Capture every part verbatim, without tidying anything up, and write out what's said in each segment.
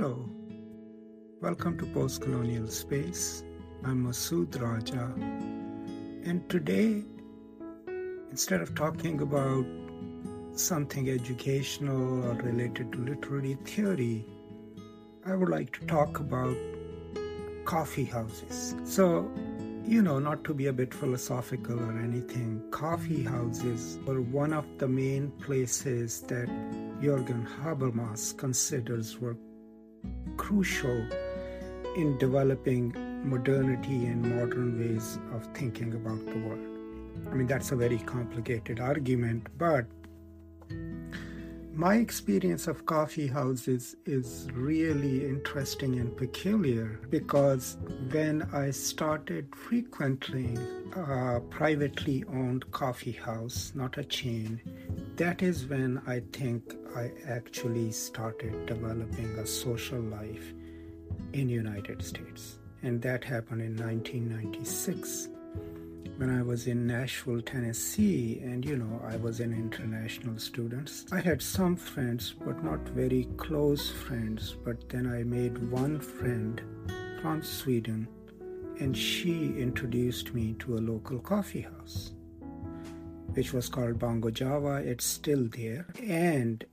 Hello, welcome to Postcolonial Space. I'm Masood Raja, and today, instead of talking about something educational or related to literary theory, I would like to talk about coffee houses. So, you know, not to be a bit philosophical or anything, coffee houses were one of the main places that Jürgen Habermas considers were crucial in developing modernity and modern ways of thinking about the world. I mean, that's a very complicated argument, but my experience of coffee houses is really interesting and peculiar because when I started frequenting a privately owned coffee house, not a chain, that is when I think I actually started developing a social life in the United States. And that happened in nineteen ninety-six. When I was in Nashville, Tennessee, and you know, I was an international student. I had some friends, but not very close friends. But then I made one friend from Sweden, and she introduced me to a local coffee house, which was called Bongo Java. It's still there. And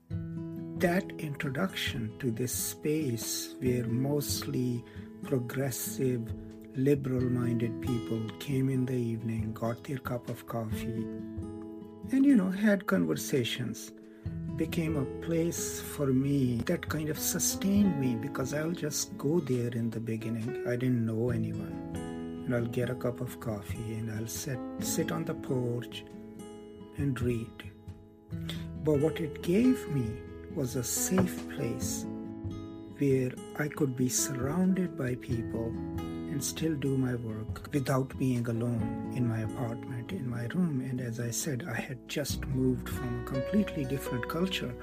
that introduction to this space where mostly progressive, liberal-minded people came in the evening, got their cup of coffee, and, you know, had conversations, became a place for me that kind of sustained me because I'll just go there in the beginning. I didn't know anyone. And I'll get a cup of coffee and I'll sit, sit on the porch and read. But what it gave me was a safe place where I could be surrounded by people and still do my work without being alone in my apartment, in my room. And as I said, I had just moved from a completely different culture.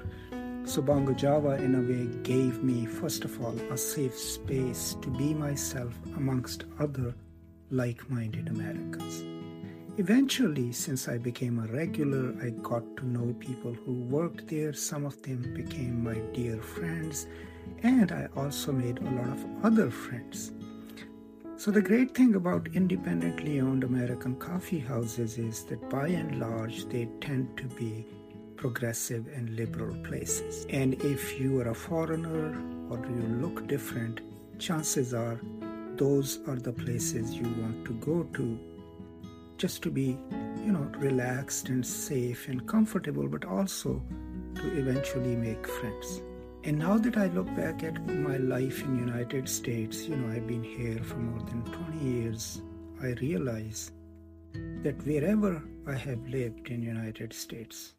So Bongo Java, in a way, gave me, first of all, a safe space to be myself amongst other like-minded Americans. Eventually, since I became a regular, I got to know people who worked there. Some of them became my dear friends, and I also made a lot of other friends. So the great thing about independently owned American coffee houses is that by and large, they tend to be progressive and liberal places. And if you are a foreigner or you look different, chances are those are the places you want to go to just to be, you know, relaxed and safe and comfortable, but also to eventually make friends. And now that I look back at my life in the United States, you know, I've been here for more than twenty years, I realize that wherever I have lived in the United States,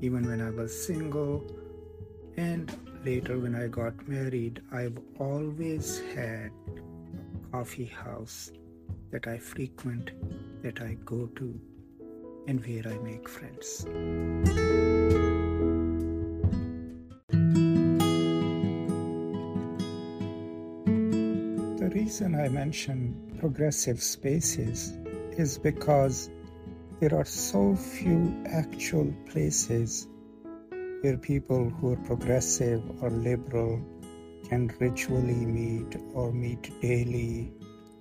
even when I was single and later when I got married, I've always had a coffee house that I frequent, that I go to, and where I make friends. The reason I mention progressive spaces is because there are so few actual places where people who are progressive or liberal can ritually meet or meet daily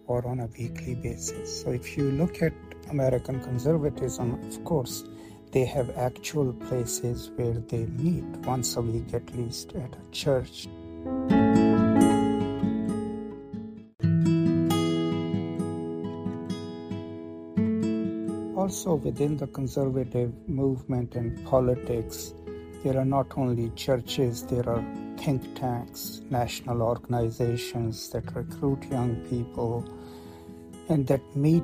or on a weekly basis. So if you look at American conservatism, of course, they have actual places where they meet once a week, at least at a church. Also within the conservative movement and politics, there are not only churches, there are think tanks, national organizations that recruit young people and that meet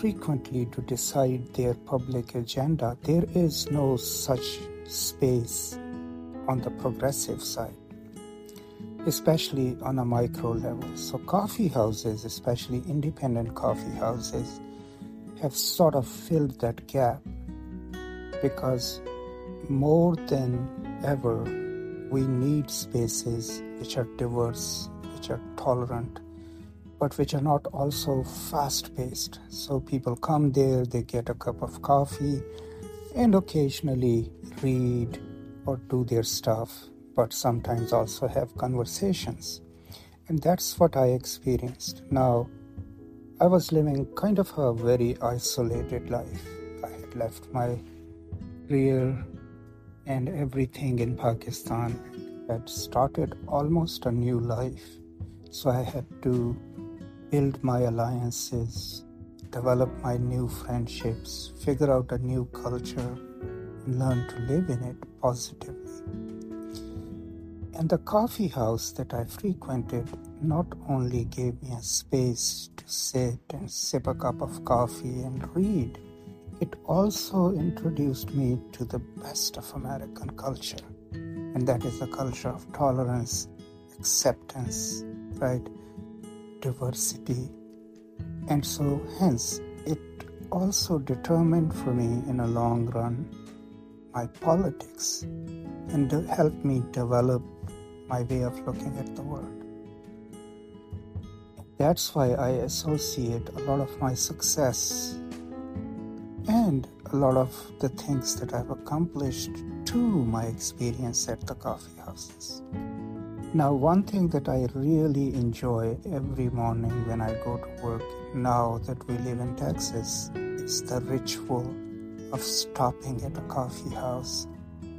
frequently to decide their public agenda. There is no such space on the progressive side, especially on a micro level. So coffee houses, especially independent coffee houses, have sort of filled that gap because more than ever we need spaces which are diverse, which are tolerant, but which are not also fast-paced. So people come there, they get a cup of coffee and occasionally read or do their stuff, but sometimes also have conversations. And that's what I experienced. Now, I was living kind of a very isolated life. I had left my career and everything in Pakistan. I had started almost a new life. So I had to build my alliances, develop my new friendships, figure out a new culture, and learn to live in it positively. And the coffee house that I frequented not only gave me a space to sit and sip a cup of coffee and read, it also introduced me to the best of American culture. And that is the culture of tolerance, acceptance, right? Diversity. And so hence, it also determined for me in a long run my politics and helped me develop my way of looking at the world. That's why I associate a lot of my success and a lot of the things that I've accomplished to my experience at the coffee houses. Now, one thing that I really enjoy every morning when I go to work, now that we live in Texas, is the ritual of stopping at a coffee house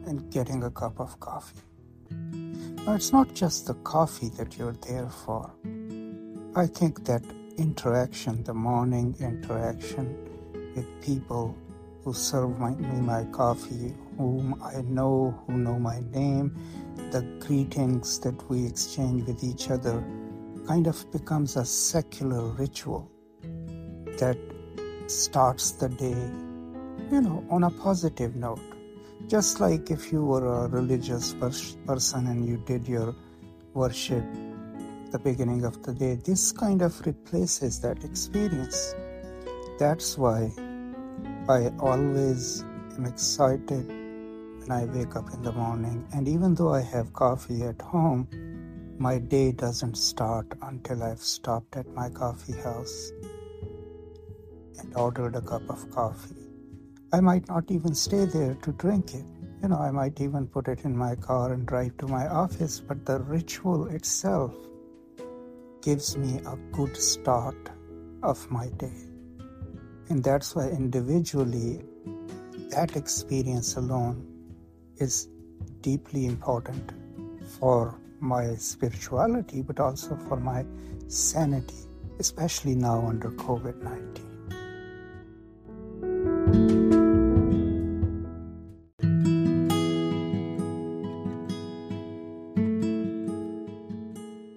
and getting a cup of coffee. Now, it's not just the coffee that you're there for. I think that interaction, the morning interaction with people who serve my, me my coffee, whom I know, who know my name, the greetings that we exchange with each other kind of becomes a secular ritual that starts the day, you know, on a positive note. Just like if you were a religious pers- person and you did your worship at the beginning of the day, this kind of replaces that experience. That's why I always am excited when I wake up in the morning. And even though I have coffee at home, my day doesn't start until I've stopped at my coffee house and ordered a cup of coffee. I might not even stay there to drink it. You know, I might even put it in my car and drive to my office, but the ritual itself gives me a good start of my day. And that's why individually, that experience alone is deeply important for my spirituality, but also for my sanity, especially now under covid nineteen.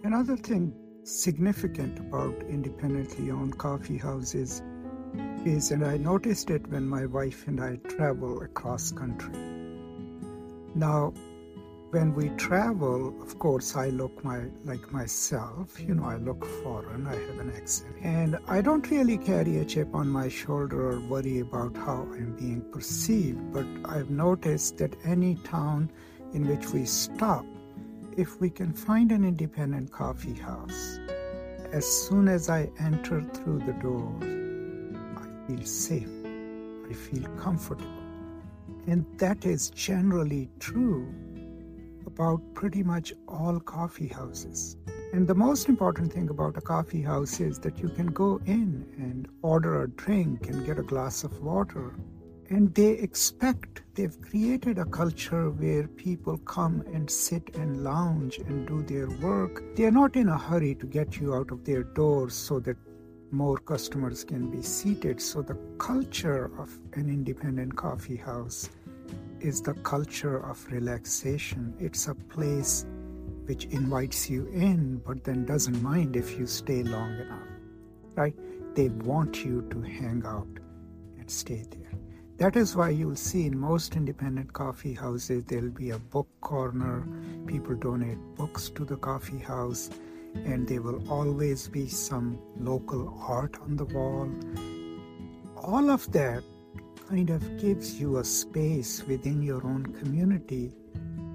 Another thing significant about independently owned coffee houses is, and I noticed it when my wife and I travel across country. Now, when we travel, of course, I look my like myself, you know, I look foreign, I have an accent. And I don't really carry a chip on my shoulder or worry about how I'm being perceived, but I've noticed that any town in which we stop, if we can find an independent coffee house, as soon as I enter through the door, I feel safe, I feel comfortable. And that is generally true about pretty much all coffee houses. And the most important thing about a coffee house is that you can go in and order a drink and get a glass of water. And they expect, they've created a culture where people come and sit and lounge and do their work. They're not in a hurry to get you out of their doors so that more customers can be seated. So the culture of an independent coffee house is the culture of relaxation. It's a place which invites you in, but then doesn't mind if you stay long enough, right? They want you to hang out and stay there. That is why you'll see in most independent coffee houses, there'll be a book corner. People donate books to the coffee house, and there will always be some local art on the wall. All of that kind of gives you a space within your own community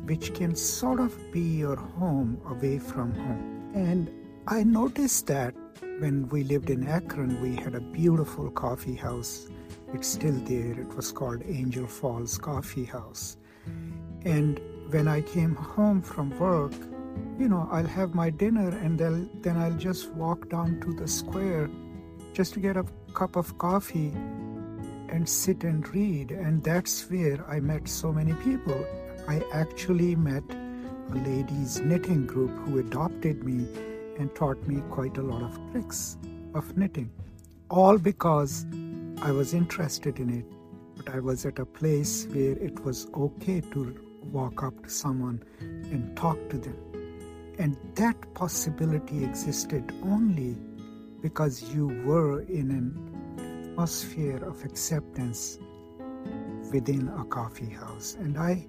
which can sort of be your home away from home. And I noticed that when we lived in Akron, we had a beautiful coffee house. It's still there. It was called Angel Falls Coffee House. And when I came home from work, you know, I'll have my dinner and then I'll just walk down to the square just to get a cup of coffee and sit and read. And that's where I met so many people. I actually met a ladies' knitting group who adopted me and taught me quite a lot of tricks of knitting, all because I was interested in it. But I was at a place where it was okay to walk up to someone and talk to them. And that possibility existed only because you were in an atmosphere of acceptance within a coffee house. And I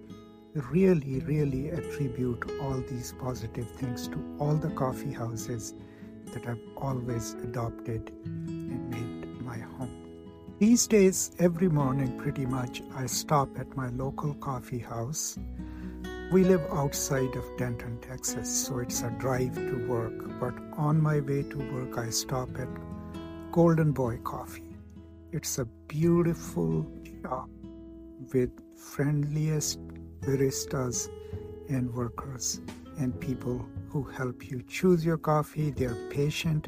really, really attribute all these positive things to all the coffee houses that I've always adopted and made my home. These days, every morning pretty much, I stop at my local coffee house. We live outside of Denton, Texas, so it's a drive to work. But on my way to work, I stop at Golden Boy Coffee. It's a beautiful shop with friendliest baristas and workers and people who help you choose your coffee. They're patient.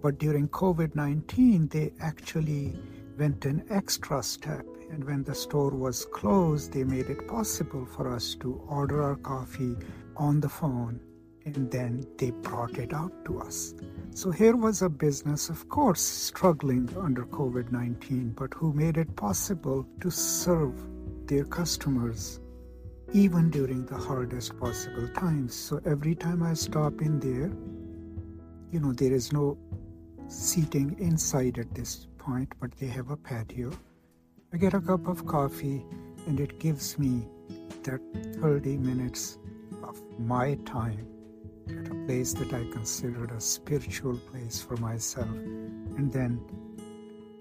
But during covid nineteen, they actually went an extra step. And when the store was closed, they made it possible for us to order our coffee on the phone, and then they brought it out to us. So here was a business, of course, struggling under covid nineteen, but who made it possible to serve their customers even during the hardest possible times. So every time I stop in there, you know, there is no seating inside at this point, but they have a patio. I get a cup of coffee and it gives me that thirty minutes of my time at a place that I considered a spiritual place for myself. And then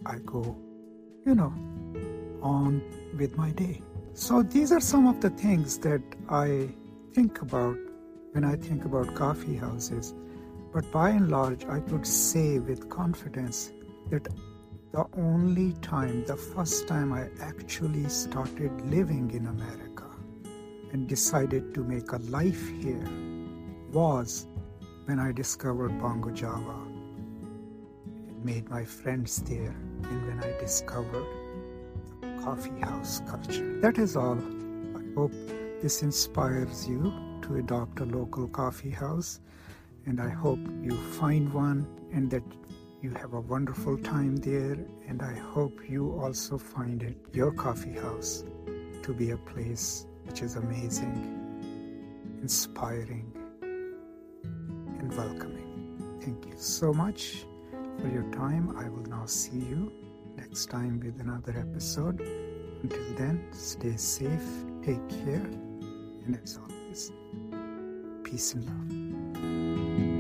I go, you know, on with my day. So these are some of the things that I think about when I think about coffee houses. But by and large, I could say with confidence that the only time, the first time I actually started living in America and decided to make a life here was when I discovered Bongo Java and made my friends there, and when I discovered the coffee house culture. That is all. I hope this inspires you to adopt a local coffee house, and I hope you find one and that you have a wonderful time there, and I hope you also find it, your coffee house, to be a place which is amazing, inspiring, and welcoming. Thank you so much for your time. I will now see you next time with another episode. Until then, stay safe, take care, and as always, peace and love.